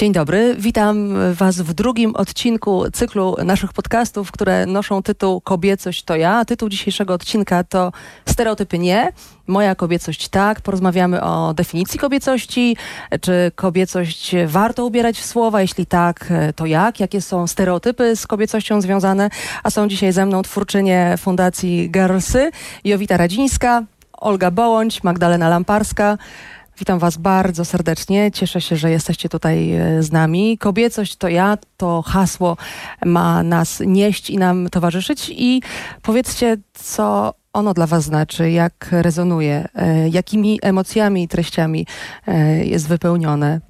Dzień dobry, witam Was w drugim odcinku cyklu naszych podcastów, które noszą tytuł Kobiecość to ja. Tytuł dzisiejszego odcinka to Stereotypy nie, moja kobiecość tak. Porozmawiamy o definicji kobiecości, czy kobiecość warto ubierać w słowa, jeśli tak, to jak, jakie są stereotypy z kobiecością związane. A są dzisiaj ze mną twórczynie Fundacji Gerlsy, Jowita Radzińska, Olga Bołądź, Magdalena Lamparska. Witam Was bardzo serdecznie. Cieszę się, że jesteście tutaj z nami. Kobiecość to ja, to hasło ma nas nieść i nam towarzyszyć. I powiedzcie, co ono dla Was znaczy, jak rezonuje, jakimi emocjami i treściami jest wypełnione.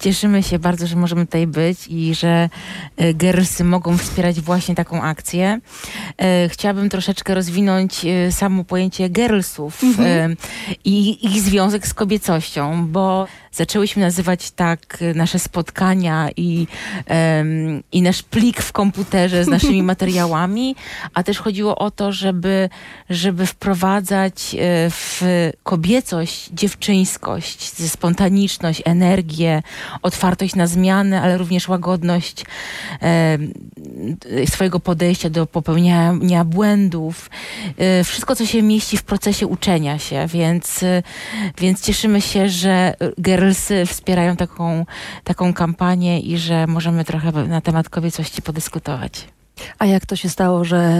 Cieszymy się bardzo, że możemy tutaj być i że Gerlsy mogą wspierać właśnie taką akcję. Chciałabym troszeczkę rozwinąć samo pojęcie Gerlsów i ich związek z kobiecością, bo zaczęłyśmy nazywać tak nasze spotkania i nasz plik w komputerze z naszymi materiałami, a też chodziło o to, żeby wprowadzać w kobiecość dziewczyńskość, spontaniczność, energię, otwartość na zmiany, ale również łagodność swojego podejścia do popełniania błędów. Wszystko, co się mieści w procesie uczenia się, więc cieszymy się, że Gerlsy wspierają taką kampanię i że możemy trochę na temat kobiecości podyskutować. A jak to się stało, że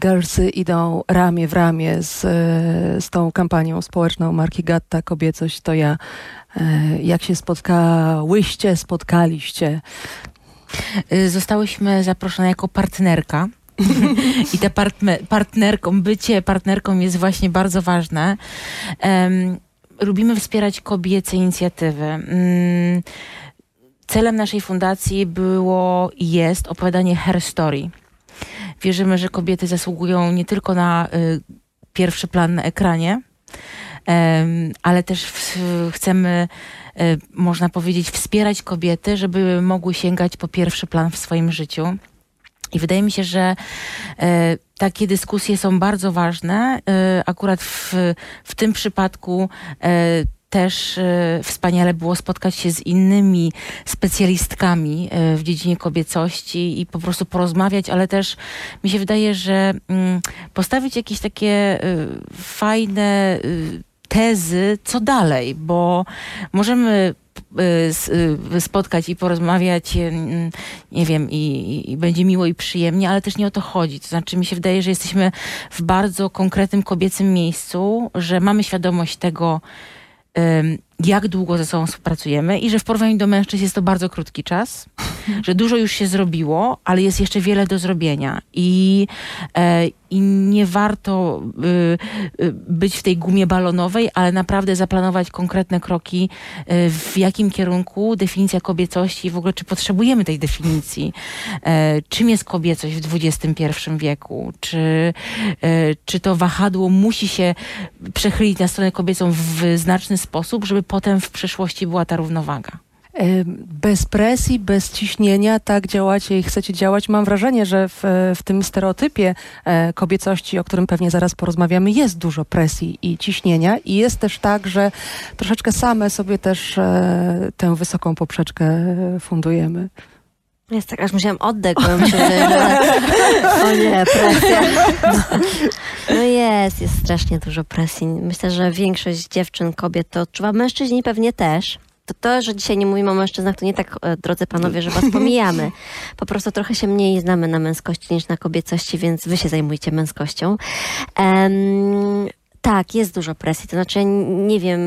Gerlsy idą ramię w ramię z tą kampanią społeczną marki Gatta Kobiecość to ja? Jak się spotkaliście? Zostałyśmy zaproszone jako partnerka. I te bycie partnerką jest właśnie bardzo ważne. Lubimy wspierać kobiece inicjatywy. Celem naszej fundacji było i jest opowiadanie her story. Wierzymy, że kobiety zasługują nie tylko na pierwszy plan na ekranie, ale też chcemy, można powiedzieć, wspierać kobiety, żeby mogły sięgać po pierwszy plan w swoim życiu. I wydaje mi się, że takie dyskusje są bardzo ważne. Akurat w tym przypadku też wspaniale było spotkać się z innymi specjalistkami w dziedzinie kobiecości i po prostu porozmawiać, ale też mi się wydaje, że postawić jakieś takie fajne tezy, co dalej, bo możemy spotkać i porozmawiać, nie wiem, i będzie miło i przyjemnie, ale też nie o to chodzi. To znaczy mi się wydaje, że jesteśmy w bardzo konkretnym kobiecym miejscu, że mamy świadomość tego, jak długo ze sobą współpracujemy i że w porównaniu do mężczyzn jest to bardzo krótki czas, że dużo już się zrobiło, ale jest jeszcze wiele do zrobienia i nie warto być w tej gumie balonowej, ale naprawdę zaplanować konkretne kroki, w jakim kierunku definicja kobiecości i w ogóle czy potrzebujemy tej definicji, czym jest kobiecość w XXI wieku, czy to wahadło musi się przechylić na stronę kobiecą w znaczny sposób, żeby potem w przyszłości była ta równowaga. Bez presji, bez ciśnienia, tak działacie i chcecie działać. Mam wrażenie, że w tym stereotypie kobiecości, o którym pewnie zaraz porozmawiamy, jest dużo presji i ciśnienia i jest też tak, że troszeczkę same sobie też tę wysoką poprzeczkę fundujemy. Jest tak, aż musiałam oddech, bo mi się wydaje, że... O nie, presja. No jest strasznie dużo presji. Myślę, że większość dziewczyn, kobiet to odczuwa. Mężczyźni pewnie też. To, że dzisiaj nie mówimy o mężczyznach, to nie tak, drodzy panowie, że was pomijamy. Po prostu trochę się mniej znamy na męskości niż na kobiecości, więc wy się zajmujcie męskością. Tak, jest dużo presji, to znaczy nie wiem,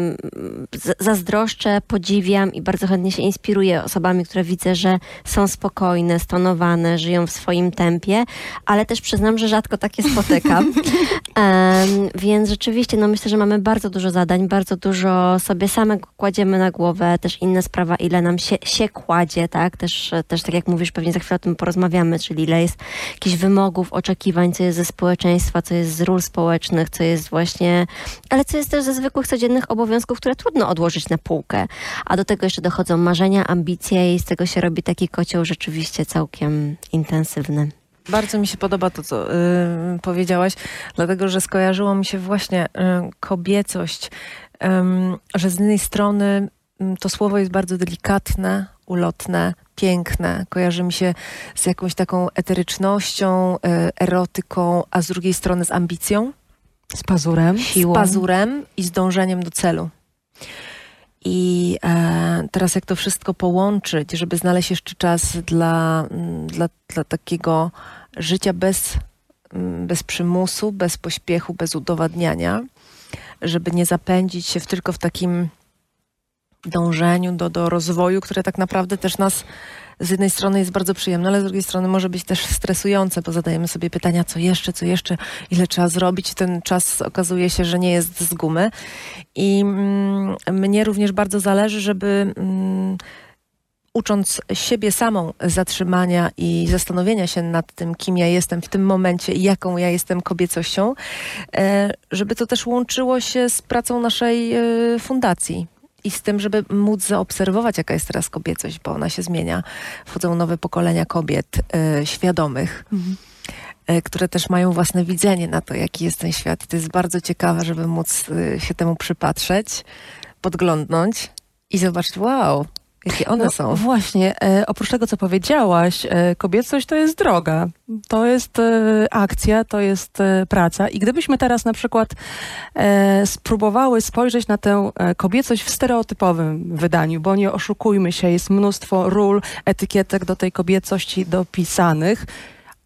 zazdroszczę, podziwiam i bardzo chętnie się inspiruję osobami, które widzę, że są spokojne, stonowane, żyją w swoim tempie, ale też przyznam, że rzadko takie spotykam. Więc rzeczywiście, myślę, że mamy bardzo dużo zadań, bardzo dużo sobie same kładziemy na głowę, też inna sprawa, ile nam się kładzie, tak? Też tak jak mówisz, pewnie za chwilę o tym porozmawiamy, czyli ile jest jakichś wymogów, oczekiwań, co jest ze społeczeństwa, co jest z ról społecznych, co jest właśnie ale co jest też ze zwykłych, codziennych obowiązków, które trudno odłożyć na półkę. A do tego jeszcze dochodzą marzenia, ambicje i z tego się robi taki kocioł rzeczywiście całkiem intensywny. Bardzo mi się podoba to, co powiedziałaś, dlatego że skojarzyło mi się właśnie kobiecość, że z jednej strony to słowo jest bardzo delikatne, ulotne, piękne. Kojarzy mi się z jakąś taką eterycznością, erotyką, a z drugiej strony z ambicją. Z pazurem. Siłą. Z pazurem i z dążeniem do celu. I teraz jak to wszystko połączyć, żeby znaleźć jeszcze czas dla takiego życia bez przymusu, bez pośpiechu, bez udowadniania, żeby nie zapędzić się tylko w takim dążeniu do rozwoju, które tak naprawdę też nas z jednej strony jest bardzo przyjemne, ale z drugiej strony może być też stresujące, bo zadajemy sobie pytania, co jeszcze, ile trzeba zrobić. Ten czas okazuje się, że nie jest z gumy. I mnie również bardzo zależy, żeby ucząc siebie samą zatrzymania i zastanowienia się nad tym, kim ja jestem w tym momencie i jaką ja jestem kobiecością, żeby to też łączyło się z pracą naszej fundacji. I z tym, żeby móc zaobserwować, jaka jest teraz kobiecość, bo ona się zmienia. Wchodzą nowe pokolenia kobiet świadomych, które też mają własne widzenie na to, jaki jest ten świat. I to jest bardzo ciekawe, żeby móc się temu przypatrzeć, podglądnąć i zobaczyć, wow, jakie one są. Właśnie, oprócz tego, co powiedziałaś, kobiecość to jest droga, to jest akcja, to jest praca. I gdybyśmy teraz na przykład spróbowały spojrzeć na tę kobiecość w stereotypowym wydaniu, bo nie oszukujmy się, jest mnóstwo ról, etykietek do tej kobiecości dopisanych,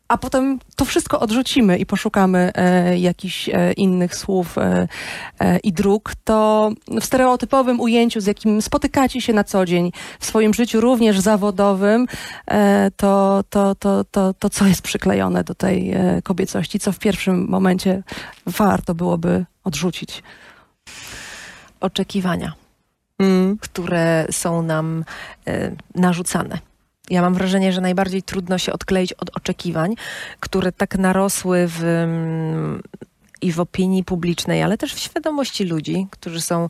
a potem to wszystko odrzucimy i poszukamy jakichś innych słów i dróg, to w stereotypowym ujęciu, z jakim spotykacie się na co dzień w swoim życiu, również zawodowym, to co jest przyklejone do tej kobiecości, co w pierwszym momencie warto byłoby odrzucić? Oczekiwania, które są nam narzucane. Ja mam wrażenie, że najbardziej trudno się odkleić od oczekiwań, które tak narosły w opinii publicznej, ale też w świadomości ludzi, którzy są,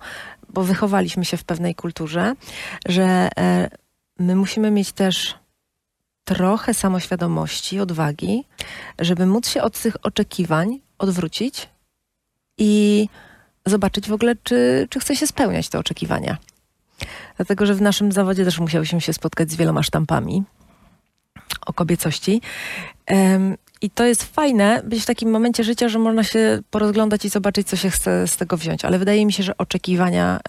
bo wychowaliśmy się w pewnej kulturze, że my musimy mieć też trochę samoświadomości, odwagi, żeby móc się od tych oczekiwań odwrócić i zobaczyć w ogóle, czy chce się spełniać te oczekiwania. Dlatego, że w naszym zawodzie też musiałyśmy się spotkać z wieloma sztampami o kobiecości. I to jest fajne być w takim momencie życia, że można się porozglądać i zobaczyć, co się chce z tego wziąć. Ale wydaje mi się, że oczekiwania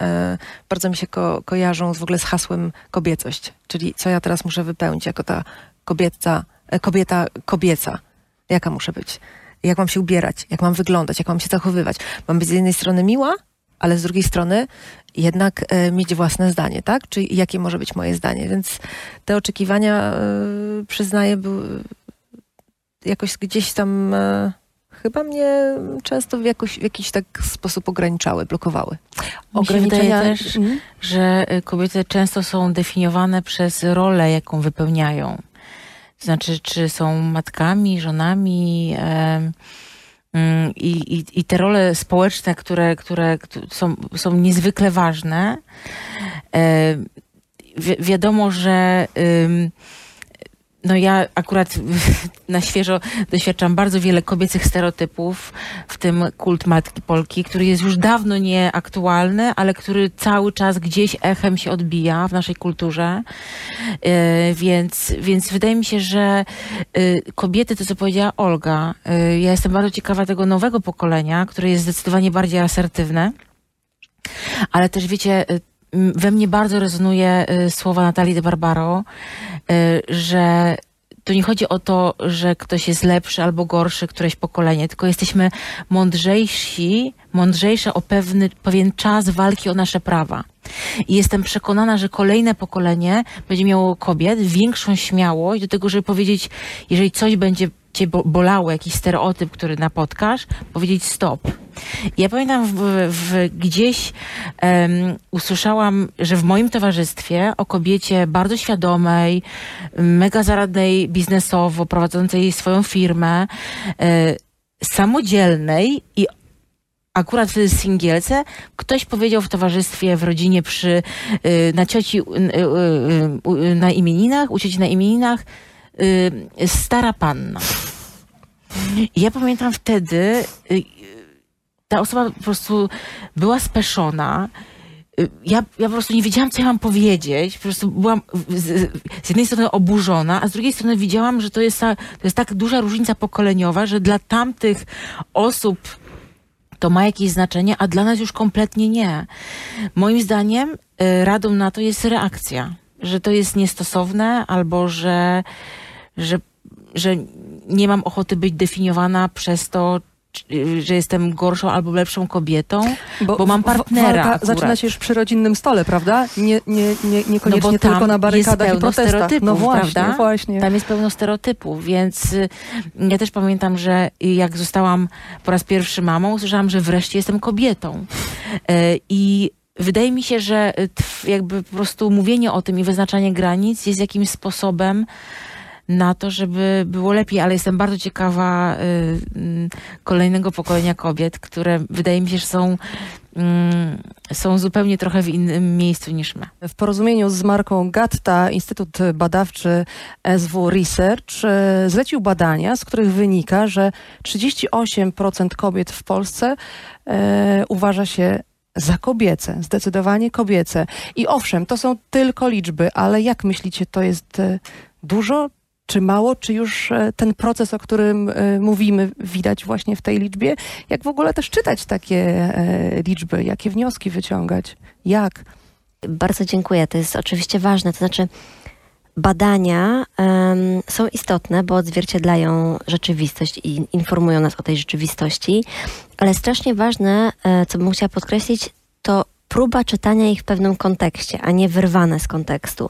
bardzo mi się kojarzą w ogóle z hasłem kobiecość. Czyli co ja teraz muszę wypełnić jako ta kobieta kobieca. Jaka muszę być? Jak mam się ubierać? Jak mam wyglądać? Jak mam się zachowywać? Mam być z jednej strony miła, ale z drugiej strony jednak mieć własne zdanie, tak? Czyli jakie może być moje zdanie? Więc te oczekiwania, przyznaję, jakoś gdzieś tam chyba mnie często w jakiś tak sposób ograniczały, blokowały. Ograniczenia też, że kobiety często są definiowane przez rolę, jaką wypełniają. To znaczy, czy są matkami, żonami, I te role społeczne, które są niezwykle ważne. Wiadomo, że ja akurat na świeżo doświadczam bardzo wiele kobiecych stereotypów, w tym kult matki Polki, który jest już dawno nieaktualny, ale który cały czas gdzieś echem się odbija w naszej kulturze. Więc wydaje mi się, że kobiety, to co powiedziała Olga, ja jestem bardzo ciekawa tego nowego pokolenia, które jest zdecydowanie bardziej asertywne, ale też wiecie, we mnie bardzo rezonuje słowa Natalii de Barbaro, że to nie chodzi o to, że ktoś jest lepszy albo gorszy, któreś pokolenie, tylko jesteśmy mądrzejsze o pewien czas walki o nasze prawa. I jestem przekonana, że kolejne pokolenie będzie miało kobiet większą śmiałość do tego, żeby powiedzieć, jeżeli coś będzie cię bolało, jakiś stereotyp, który napotkasz, powiedzieć stop. Ja pamiętam gdzieś usłyszałam, że w moim towarzystwie o kobiecie bardzo świadomej, mega zaradnej biznesowo, prowadzącej swoją firmę, samodzielnej i akurat wtedy singielce, ktoś powiedział w towarzystwie, w rodzinie, na cioci na imieninach, u cioci na imieninach, stara panna. Ja pamiętam wtedy, ta osoba po prostu była speszona, Ja po prostu nie wiedziałam, co ja mam powiedzieć. Po prostu byłam z jednej strony oburzona, a z drugiej strony widziałam, że to jest tak duża różnica pokoleniowa, że dla tamtych osób to ma jakieś znaczenie, a dla nas już kompletnie nie. Moim zdaniem radą na to jest reakcja, że to jest niestosowne albo że nie mam ochoty być definiowana przez to, że jestem gorszą albo lepszą kobietą, bo mam partnera. Walka zaczyna się już przy rodzinnym stole, prawda? Niekoniecznie no tylko na barykadach i protestach. No właśnie, prawda? Właśnie. Tam jest pełno stereotypów, więc ja też pamiętam, że jak zostałam po raz pierwszy mamą, usłyszałam, że wreszcie jestem kobietą. I wydaje mi się, że jakby po prostu mówienie o tym i wyznaczanie granic jest jakimś sposobem na to, żeby było lepiej, ale jestem bardzo ciekawa kolejnego pokolenia kobiet, które wydaje mi się, że są zupełnie trochę w innym miejscu niż my. W porozumieniu z marką Gatta Instytut Badawczy SW Research zlecił badania, z których wynika, że 38% kobiet w Polsce uważa się za kobiece, zdecydowanie kobiece. I owszem, to są tylko liczby, ale jak myślicie, to jest dużo? Czy mało? Czy już ten proces, o którym mówimy, widać właśnie w tej liczbie? Jak w ogóle też czytać takie liczby? Jakie wnioski wyciągać? Jak? Bardzo dziękuję. To jest oczywiście ważne. To znaczy badania są istotne, bo odzwierciedlają rzeczywistość i informują nas o tej rzeczywistości. Ale strasznie ważne, co bym chciała podkreślić, to próba czytania ich w pewnym kontekście, a nie wyrwane z kontekstu.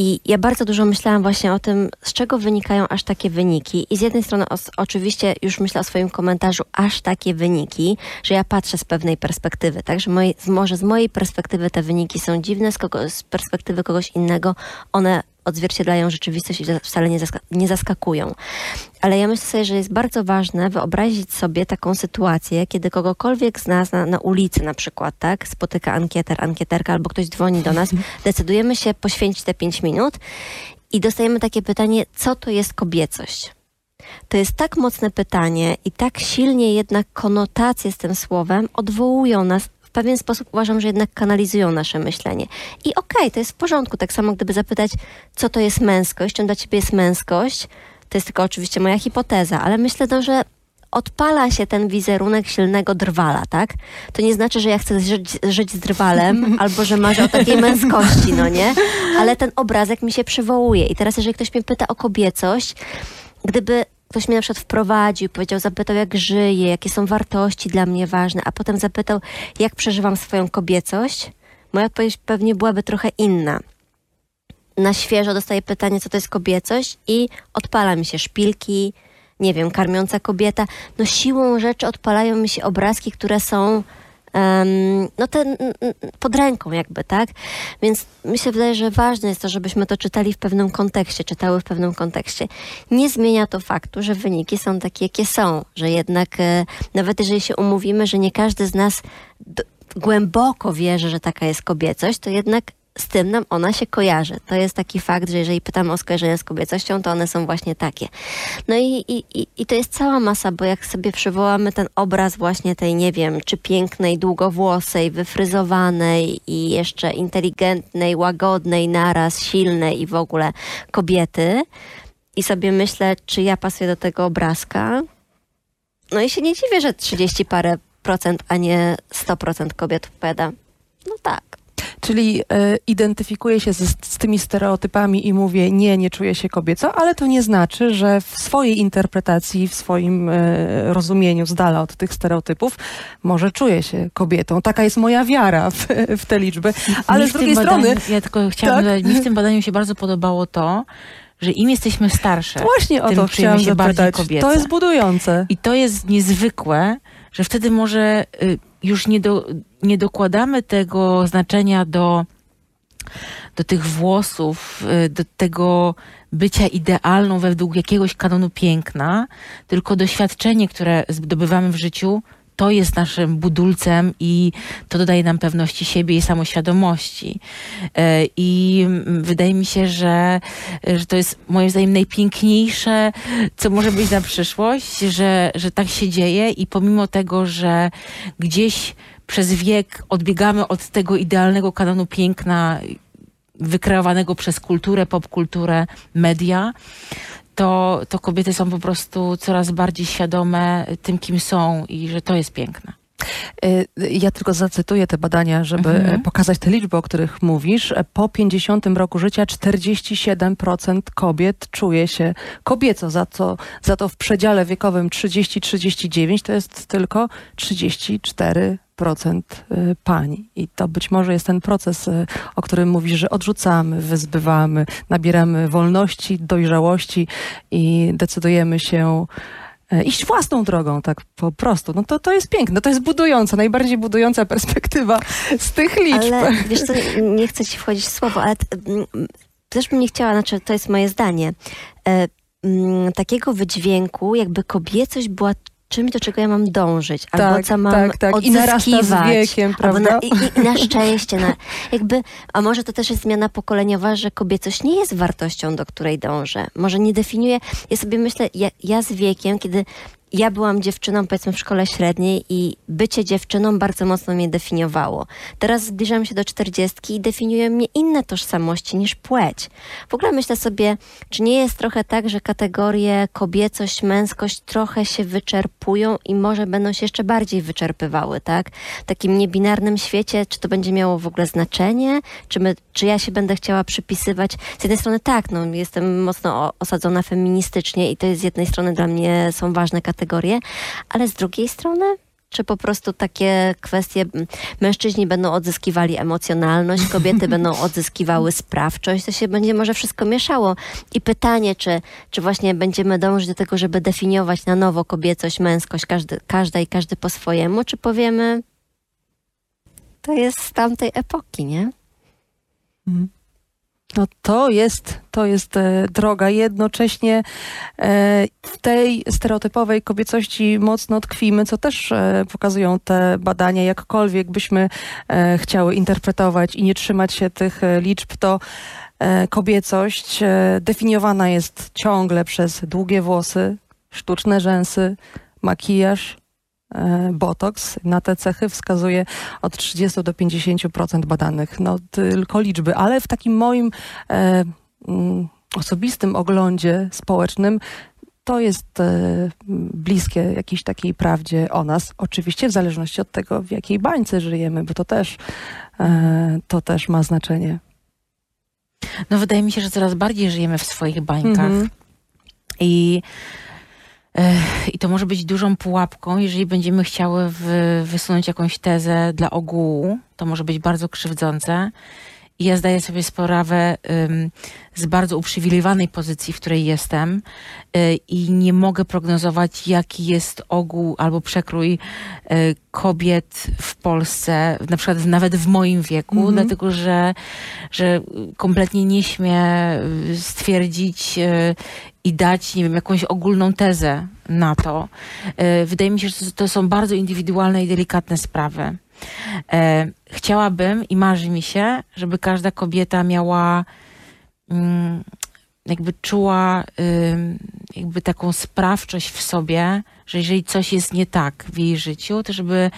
I ja bardzo dużo myślałam właśnie o tym, z czego wynikają aż takie wyniki. I z jednej strony oczywiście już myślę o swoim komentarzu aż takie wyniki, że ja patrzę z pewnej perspektywy, tak? Że może z mojej perspektywy te wyniki są dziwne, z perspektywy kogoś innego one odzwierciedlają rzeczywistość i wcale nie zaskakują. Ale ja myślę sobie, że jest bardzo ważne wyobrazić sobie taką sytuację, kiedy kogokolwiek z nas na ulicy na przykład, tak, spotyka ankieter, ankieterka albo ktoś dzwoni do nas, decydujemy się poświęcić te 5 minut i dostajemy takie pytanie, co to jest kobiecość? To jest tak mocne pytanie i tak silnie jednak konotacje z tym słowem odwołują nas. W pewien sposób uważam, że jednak kanalizują nasze myślenie. I okej, to jest w porządku. Tak samo gdyby zapytać, co to jest męskość, czym dla ciebie jest męskość, to jest tylko oczywiście moja hipoteza, ale myślę, że odpala się ten wizerunek silnego drwala, tak? To nie znaczy, że ja chcę żyć z drwalem, albo że marzę o takiej męskości, no nie? Ale ten obrazek mi się przywołuje. I teraz, jeżeli ktoś mnie pyta o kobiecość, gdyby ktoś mnie na przykład wprowadził, zapytał, jak żyję, jakie są wartości dla mnie ważne, a potem zapytał, jak przeżywam swoją kobiecość, moja odpowiedź pewnie byłaby trochę inna. Na świeżo dostaję pytanie, co to jest kobiecość i odpala mi się szpilki, nie wiem, karmiąca kobieta. No siłą rzeczy odpalają mi się obrazki, które są pod ręką jakby, tak? Więc mi się wydaje, że ważne jest to, żebyśmy to czytały w pewnym kontekście. Nie zmienia to faktu, że wyniki są takie, jakie są, że jednak nawet jeżeli się umówimy, że nie każdy z nas głęboko wierzy, że taka jest kobiecość, to jednak z tym nam ona się kojarzy. To jest taki fakt, że jeżeli pytamy o skojarzenia z kobiecością, to one są właśnie takie. No i to jest cała masa, bo jak sobie przywołamy ten obraz właśnie tej, nie wiem, czy pięknej, długowłosej, wyfryzowanej i jeszcze inteligentnej, łagodnej, naraz, silnej i w ogóle kobiety i sobie myślę, czy ja pasuję do tego obrazka, no i się nie dziwię, że 30 parę procent, a nie 100% kobiet odpowiada. No tak. Czyli identyfikuję się z tymi stereotypami i mówię, nie czuję się kobieco, ale to nie znaczy, że w swojej interpretacji, w swoim rozumieniu z dala od tych stereotypów może czuję się kobietą. Taka jest moja wiara w te liczby. Ale mi z drugiej strony... Ja tylko chciałam dodać, mi w tym badaniu się bardzo podobało to, że im jesteśmy starsze, właśnie o to chciałam zapytać. To jest budujące. I to jest niezwykłe, że wtedy może... już nie dokładamy tego znaczenia do tych włosów, do tego bycia idealną według jakiegoś kanonu piękna, tylko doświadczenie, które zdobywamy w życiu, to jest naszym budulcem i to dodaje nam pewności siebie i samoświadomości. I wydaje mi się, że to jest moim zdaniem najpiękniejsze, co może być na przyszłość, że tak się dzieje i pomimo tego, że gdzieś przez wiek odbiegamy od tego idealnego kanonu piękna wykreowanego przez kulturę, popkulturę, media, to kobiety są po prostu coraz bardziej świadome tym, kim są i że to jest piękne. Ja tylko zacytuję te badania, żeby pokazać te liczby, o których mówisz. Po 50 roku życia 47% kobiet czuje się kobieco, za to w przedziale wiekowym 30-39 to jest tylko 34% pani. I to być może jest ten proces, o którym mówisz, że odrzucamy, wyzbywamy, nabieramy wolności, dojrzałości i decydujemy się iść własną drogą, tak po prostu. No to jest piękne, to jest budująca, najbardziej budująca perspektywa z tych liczb. Ale wiesz co, nie chcę ci wchodzić w słowo, ale też bym nie chciała, znaczy to jest moje zdanie, takiego wydźwięku, jakby kobiecość była czymś, do czego ja mam dążyć, albo tak, co mam odzyskiwać. I narasta z wiekiem, prawda? I na szczęście. A może to też jest zmiana pokoleniowa, że kobiecość nie jest wartością, do której dążę. Może nie definiuje. Ja sobie myślę, ja z wiekiem, kiedy ja byłam dziewczyną, powiedzmy, w szkole średniej i bycie dziewczyną bardzo mocno mnie definiowało. Teraz zbliżam się do 40 i definiują mnie inne tożsamości niż płeć. W ogóle myślę sobie, czy nie jest trochę tak, że kategorie kobiecość, męskość trochę się wyczerpują i może będą się jeszcze bardziej wyczerpywały, tak? W takim niebinarnym świecie, czy to będzie miało w ogóle znaczenie? Czy ja się będę chciała przypisywać? Z jednej strony tak, no jestem mocno osadzona feministycznie i to jest z jednej strony dla mnie są ważne kategorie, ale z drugiej strony, czy po prostu takie kwestie mężczyźni będą odzyskiwali emocjonalność, kobiety będą odzyskiwały sprawczość, to się będzie może wszystko mieszało. I pytanie, czy właśnie będziemy dążyć do tego, żeby definiować na nowo kobiecość, męskość, każda i każdy po swojemu, czy powiemy, to jest z tamtej epoki, nie? Mhm. No to jest droga. Jednocześnie w tej stereotypowej kobiecości mocno tkwimy, co też pokazują te badania. Jakkolwiek byśmy chciały interpretować i nie trzymać się tych liczb, to kobiecość definiowana jest ciągle przez długie włosy, sztuczne rzęsy, makijaż, botoks. Na te cechy wskazuje od 30 do 50% badanych. No tylko liczby, ale w takim moim osobistym oglądzie społecznym to jest bliskie jakiejś takiej prawdzie o nas. Oczywiście w zależności od tego, w jakiej bańce żyjemy, bo to też ma znaczenie. No wydaje mi się, że coraz bardziej żyjemy w swoich bańkach. I to może być dużą pułapką, jeżeli będziemy chciały wysunąć jakąś tezę dla ogółu, to może być bardzo krzywdzące. I ja zdaję sobie sprawę z bardzo uprzywilejowanej pozycji, w której jestem i nie mogę prognozować, jaki jest ogół albo przekrój kobiet w Polsce, na przykład nawet w moim wieku, dlatego że kompletnie nie śmie stwierdzić i dać, nie wiem, jakąś ogólną tezę na to. Wydaje mi się, że to są bardzo indywidualne i delikatne sprawy. Chciałabym i marzy mi się, żeby każda kobieta miała, jakby czuła jakby taką sprawczość w sobie, że jeżeli coś jest nie tak w jej życiu, to żeby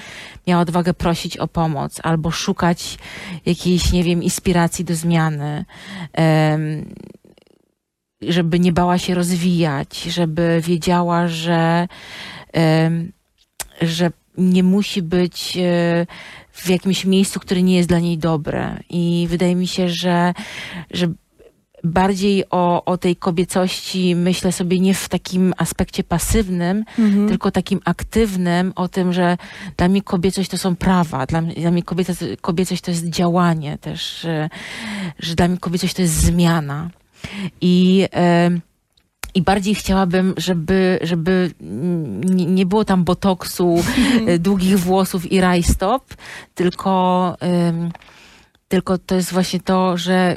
miała odwagę prosić o pomoc albo szukać jakiejś, nie wiem, inspiracji do zmiany. Żeby nie bała się rozwijać, żeby wiedziała, że nie musi być w jakimś miejscu, które nie jest dla niej dobre. I wydaje mi się, że bardziej o tej kobiecości myślę sobie nie w takim aspekcie pasywnym, tylko takim aktywnym, o tym, że dla mnie kobiecość to są prawa, dla mnie kobiecość to jest działanie też, że dla mnie kobiecość to jest zmiana. I bardziej chciałabym, żeby nie było tam botoksu, długich włosów i rajstop, tylko to jest właśnie to, że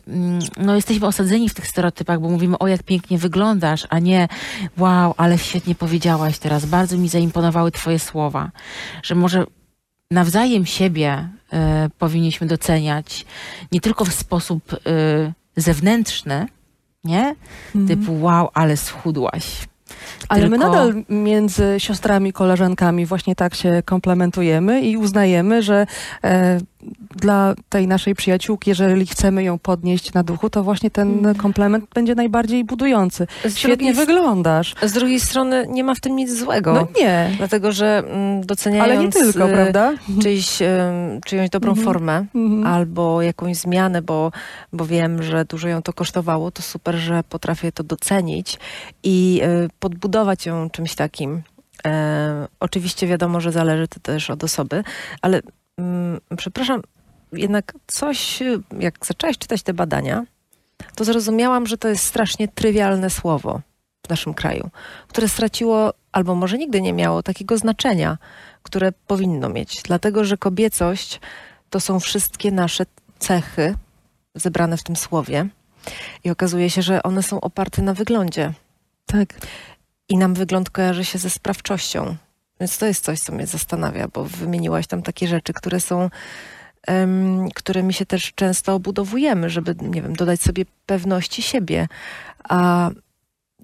no, jesteśmy osadzeni w tych stereotypach, bo mówimy, o jak pięknie wyglądasz, a nie wow, ale świetnie powiedziałaś teraz, bardzo mi zaimponowały twoje słowa, że może nawzajem siebie powinniśmy doceniać, nie tylko w sposób zewnętrzny, nie? Typu wow, ale schudłaś. Ale tylko... my nadal między siostrami, koleżankami właśnie tak się komplementujemy i uznajemy, że dla tej naszej przyjaciółki, jeżeli chcemy ją podnieść na duchu, to właśnie ten komplement będzie najbardziej budujący. Świetnie wyglądasz. Z drugiej strony nie ma w tym nic złego. No nie. Dlatego, że doceniając ale nie tylko, prawda? Czyjąś dobrą formę albo jakąś zmianę, bo wiem, że dużo ją to kosztowało, to super, że potrafię to docenić i podbudować ją czymś takim. Oczywiście wiadomo, że zależy to też od osoby, ale przepraszam, jednak coś, jak zaczęłaś czytać te badania, to zrozumiałam, że to jest strasznie trywialne słowo w naszym kraju, które straciło, albo może nigdy nie miało takiego znaczenia, które powinno mieć. Dlatego, że kobiecość to są wszystkie nasze cechy zebrane w tym słowie i okazuje się, że one są oparte na wyglądzie. Tak. I nam wygląd kojarzy się ze sprawczością. Więc to jest coś, co mnie zastanawia, bo wymieniłaś tam takie rzeczy, które są, którymi się też często obudowujemy, żeby, nie wiem, dodać sobie pewności siebie. A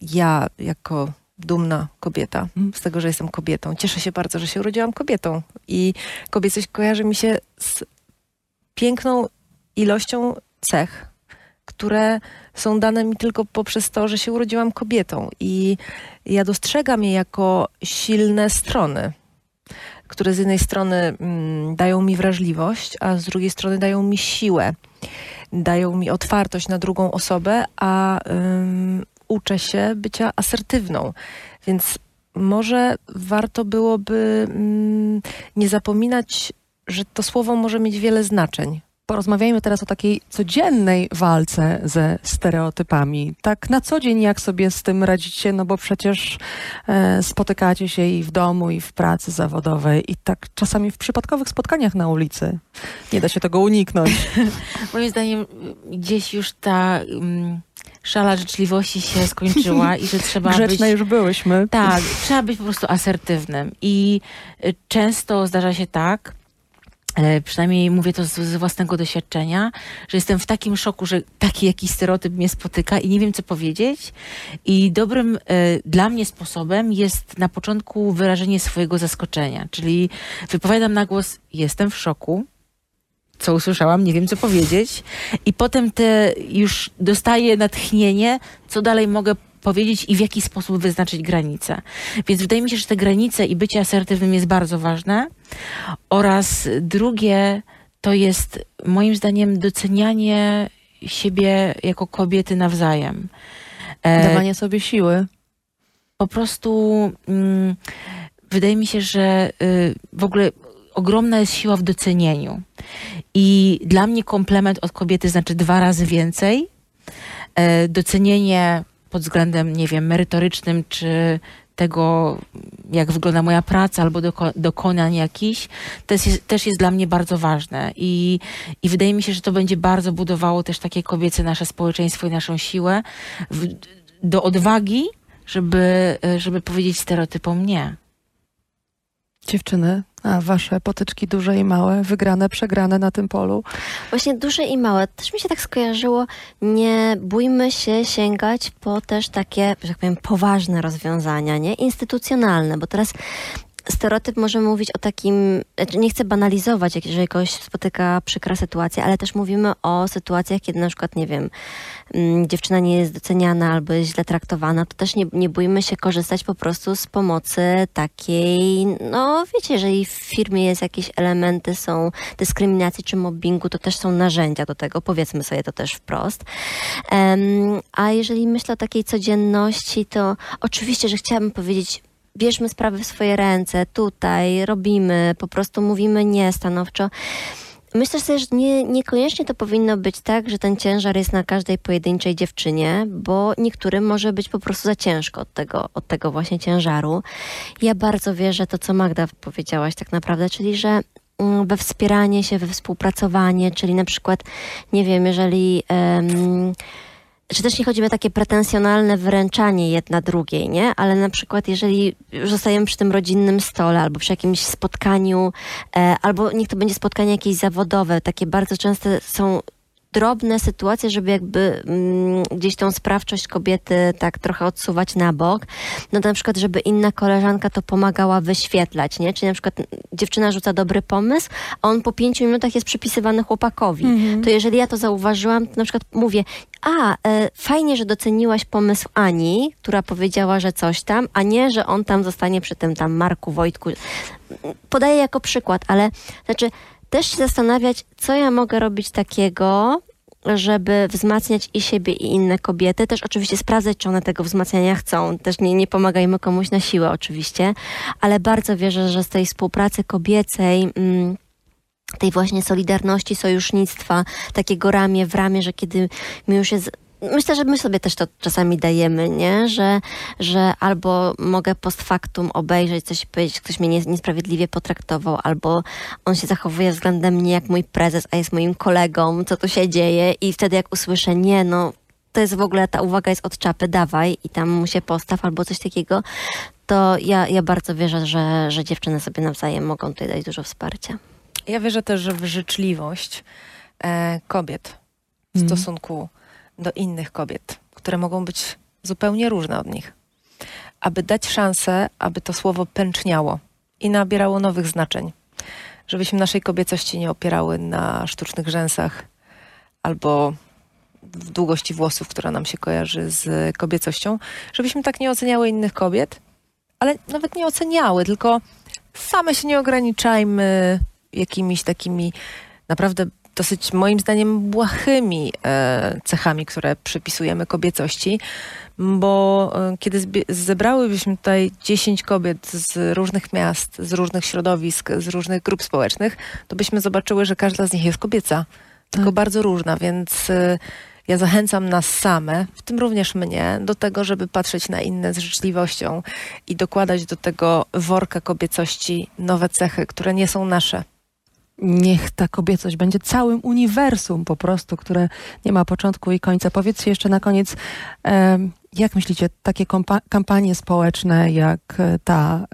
ja jako dumna kobieta, z tego, że jestem kobietą, cieszę się bardzo, że się urodziłam kobietą i kobiecość kojarzy mi się z piękną ilością cech, które są dane mi tylko poprzez to, że się urodziłam kobietą i ja dostrzegam je jako silne strony, które z jednej strony dają mi wrażliwość, a z drugiej strony dają mi siłę, dają mi otwartość na drugą osobę, a uczę się bycia asertywną, więc może warto byłoby nie zapominać, że to słowo może mieć wiele znaczeń. Porozmawiajmy teraz o takiej codziennej walce ze stereotypami. Tak na co dzień jak sobie z tym radzicie, no bo przecież spotykacie się i w domu, i w pracy zawodowej, i tak czasami w przypadkowych spotkaniach na ulicy. Nie da się tego uniknąć. Moim zdaniem gdzieś już ta... szala życzliwości się skończyła i że trzeba być... Grzeczne już byłyśmy. Tak, trzeba być po prostu asertywnym i często zdarza się tak, przynajmniej mówię to z własnego doświadczenia, że jestem w takim szoku, że taki jakiś stereotyp mnie spotyka i nie wiem, co powiedzieć. I dobrym dla mnie sposobem jest na początku wyrażenie swojego zaskoczenia, czyli wypowiadam na głos, jestem w szoku, co usłyszałam, nie wiem, co powiedzieć. I potem już dostaję natchnienie, co dalej mogę powiedzieć i w jaki sposób wyznaczyć granice. Więc wydaje mi się, że te granice i bycie asertywnym jest bardzo ważne. Oraz drugie to jest moim zdaniem docenianie siebie jako kobiety nawzajem. Dawanie sobie siły. Po prostu wydaje mi się, że w ogóle ogromna jest siła w docenieniu. I dla mnie komplement od kobiety znaczy 2 razy więcej. Docenienie pod względem, nie wiem, merytorycznym, czy tego, jak wygląda moja praca, albo dokonań jakichś, też jest dla mnie bardzo ważne. I wydaje mi się, że to będzie bardzo budowało też takie kobiece nasze społeczeństwo i naszą siłę do odwagi, żeby powiedzieć stereotypom nie. Dziewczyny, a wasze potyczki duże i małe, wygrane, przegrane na tym polu? Właśnie duże i małe. Też mi się tak skojarzyło, nie bójmy się sięgać po też takie, że tak powiem, poważne rozwiązania, nie? Instytucjonalne, bo teraz stereotyp może mówić o takim, nie chcę banalizować, jeżeli kogoś spotyka przykra sytuacja, ale też mówimy o sytuacjach, kiedy na przykład, nie wiem, dziewczyna nie jest doceniana albo jest źle traktowana, to też nie bójmy się korzystać po prostu z pomocy takiej, no wiecie, jeżeli w firmie jest jakieś elementy, są dyskryminacji czy mobbingu, to też są narzędzia do tego, powiedzmy sobie to też wprost. A jeżeli myślę o takiej codzienności, to oczywiście, że chciałabym powiedzieć, bierzmy sprawy w swoje ręce, tutaj robimy, po prostu mówimy nie stanowczo. Myślę sobie, że niekoniecznie to powinno być tak, że ten ciężar jest na każdej pojedynczej dziewczynie, bo niektórym może być po prostu za ciężko od tego właśnie ciężaru. Ja bardzo wierzę to, co Magda powiedziałaś tak naprawdę, czyli że we wspieranie się, we współpracowanie, czyli na przykład, nie wiem, jeżeli... czy też nie chodzi o takie pretensjonalne wyręczanie jedna drugiej, nie? Ale na przykład jeżeli już zostajemy przy tym rodzinnym stole albo przy jakimś spotkaniu, albo niech to będzie spotkanie jakieś zawodowe, takie bardzo częste są drobne sytuacje, żeby jakby gdzieś tą sprawczość kobiety tak trochę odsuwać na bok. No to na przykład, żeby inna koleżanka to pomagała wyświetlać, nie? Czyli na przykład dziewczyna rzuca dobry pomysł, a on po 5 minutach jest przypisywany chłopakowi. Mhm. To jeżeli ja to zauważyłam, to na przykład mówię, fajnie, że doceniłaś pomysł Ani, która powiedziała, że coś tam, a nie, że on tam zostanie przy tym tam Marku, Wojtku. Podaję jako przykład, ale znaczy też się zastanawiać, co ja mogę robić takiego, żeby wzmacniać i siebie, i inne kobiety. Też oczywiście sprawdzać, czy one tego wzmacniania chcą. Też nie pomagajmy komuś na siłę oczywiście, ale bardzo wierzę, że z tej współpracy kobiecej, tej właśnie solidarności, sojusznictwa, takiego ramię w ramię, że kiedy mi już jest... Myślę, że my sobie też to czasami dajemy, nie? Że albo mogę post factum obejrzeć coś i powiedzieć, ktoś mnie niesprawiedliwie potraktował, albo on się zachowuje względem mnie jak mój prezes, a jest moim kolegą, co tu się dzieje, i wtedy jak usłyszę, nie, no to jest w ogóle, ta uwaga jest od czapy, dawaj i tam mu się postaw albo coś takiego, to ja bardzo wierzę, że dziewczyny sobie nawzajem mogą tutaj dać dużo wsparcia. Ja wierzę też w życzliwość kobiet w stosunku do innych kobiet, które mogą być zupełnie różne od nich. Aby dać szansę, aby to słowo pęczniało i nabierało nowych znaczeń. Żebyśmy naszej kobiecości nie opierały na sztucznych rzęsach albo w długości włosów, która nam się kojarzy z kobiecością. Żebyśmy tak nie oceniały innych kobiet, ale nawet nie oceniały, tylko same się nie ograniczajmy jakimiś takimi naprawdę dosyć, moim zdaniem, błahymi cechami, które przypisujemy kobiecości, bo kiedy zebrałybyśmy tutaj 10 kobiet z różnych miast, z różnych środowisk, z różnych grup społecznych, to byśmy zobaczyły, że każda z nich jest kobieca, tylko bardzo różna, więc ja zachęcam nas same, w tym również mnie, do tego, żeby patrzeć na inne z życzliwością i dokładać do tego worka kobiecości nowe cechy, które nie są nasze. Niech ta kobiecość będzie całym uniwersum po prostu, które nie ma początku i końca. Powiedzcie jeszcze na koniec, jak myślicie, takie kampanie społeczne jak ta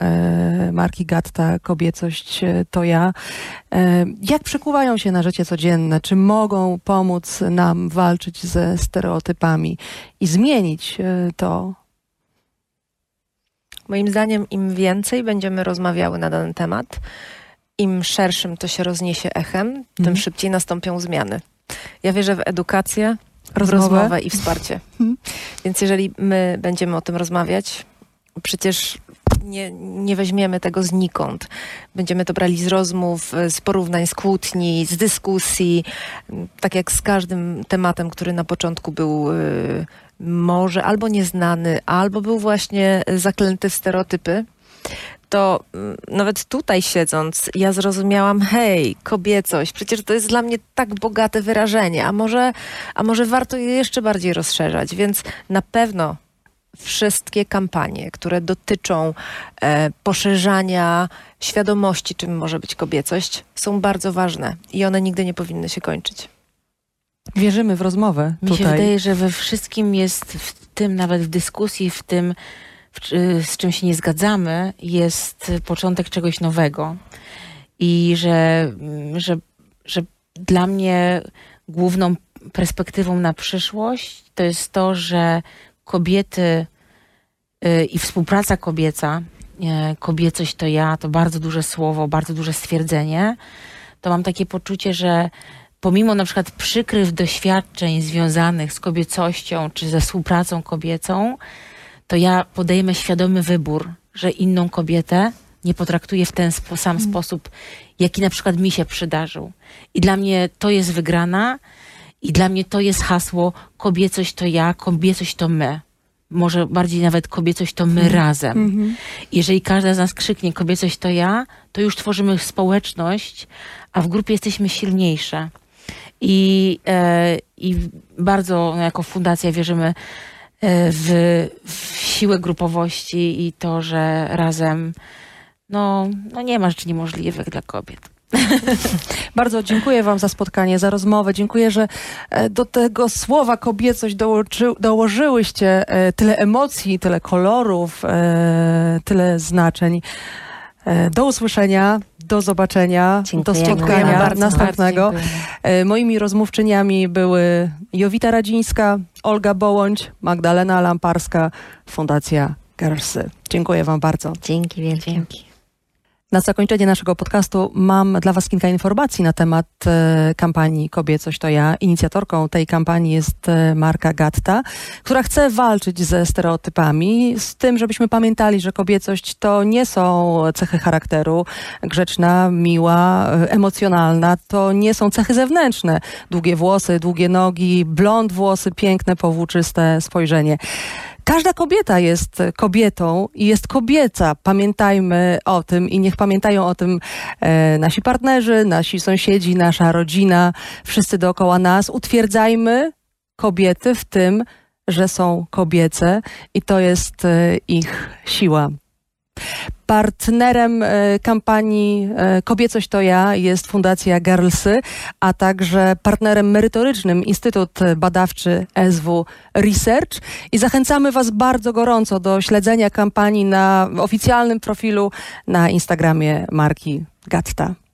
marki GAT, ta kobiecość to ja, jak przekuwają się na życie codzienne? Czy mogą pomóc nam walczyć ze stereotypami i zmienić to? Moim zdaniem im więcej będziemy rozmawiały na dany temat, im szerszym to się rozniesie echem, tym szybciej nastąpią zmiany. Ja wierzę w edukację, rozmowę i wsparcie. Więc jeżeli my będziemy o tym rozmawiać, przecież nie weźmiemy tego znikąd. Będziemy to brali z rozmów, z porównań, z kłótni, z dyskusji, tak jak z każdym tematem, który na początku był może albo nieznany, albo był właśnie zaklęty w stereotypy. To nawet tutaj siedząc, ja zrozumiałam, hej, kobiecość, przecież to jest dla mnie tak bogate wyrażenie, a może warto je jeszcze bardziej rozszerzać, więc na pewno wszystkie kampanie, które dotyczą poszerzania świadomości, czym może być kobiecość, są bardzo ważne i one nigdy nie powinny się kończyć. Wierzymy w rozmowę tutaj. Mi się wydaje, że we wszystkim jest, w tym nawet w dyskusji, w tym z czym się nie zgadzamy, jest początek czegoś nowego. I że dla mnie główną perspektywą na przyszłość to jest to, że kobiety i współpraca kobieca, kobiecość to ja, to bardzo duże słowo, bardzo duże stwierdzenie, to mam takie poczucie, że pomimo na przykład przykrych doświadczeń związanych z kobiecością czy ze współpracą kobiecą, to ja podejmę świadomy wybór, że inną kobietę nie potraktuję w ten sam sposób, jaki na przykład mi się przydarzył. I dla mnie to jest wygrana i dla mnie to jest hasło kobiecość to ja, kobiecość to my. Może bardziej nawet kobiecość to my razem. Jeżeli każda z nas krzyknie kobiecość to ja, to już tworzymy społeczność, a w grupie jesteśmy silniejsze. I bardzo jako fundacja wierzymy w siłę grupowości i to, że razem no nie ma rzeczy niemożliwych dla kobiet. Bardzo dziękuję wam za spotkanie, za rozmowę. Dziękuję, że do tego słowa kobiecość dołożyłyście tyle emocji, tyle kolorów, tyle znaczeń. Do usłyszenia, do zobaczenia, dziękujemy. Do spotkania następnego. Moimi rozmówczyniami były Jowita Radzińska, Olga Bołądź, Magdalena Lamparska, Fundacja Gerlsy. Dziękuję wam bardzo. Dzięki wielkie. Dzięki. Na zakończenie naszego podcastu mam dla was kilka informacji na temat kampanii Kobiecość to ja. Inicjatorką tej kampanii jest Marka Gatta, która chce walczyć ze stereotypami, z tym, żebyśmy pamiętali, że kobiecość to nie są cechy charakteru, grzeczna, miła, emocjonalna, to nie są cechy zewnętrzne, długie włosy, długie nogi, blond włosy, piękne, powłóczyste spojrzenie. Każda kobieta jest kobietą i jest kobieca. Pamiętajmy o tym i niech pamiętają o tym nasi partnerzy, nasi sąsiedzi, nasza rodzina, wszyscy dookoła nas. Utwierdzajmy kobiety w tym, że są kobiece i to jest ich siła. Partnerem kampanii Kobiecość to ja jest Fundacja Gerlsy, a także partnerem merytorycznym Instytut Badawczy SW Research. I zachęcamy was bardzo gorąco do śledzenia kampanii na oficjalnym profilu na Instagramie marki Gatta.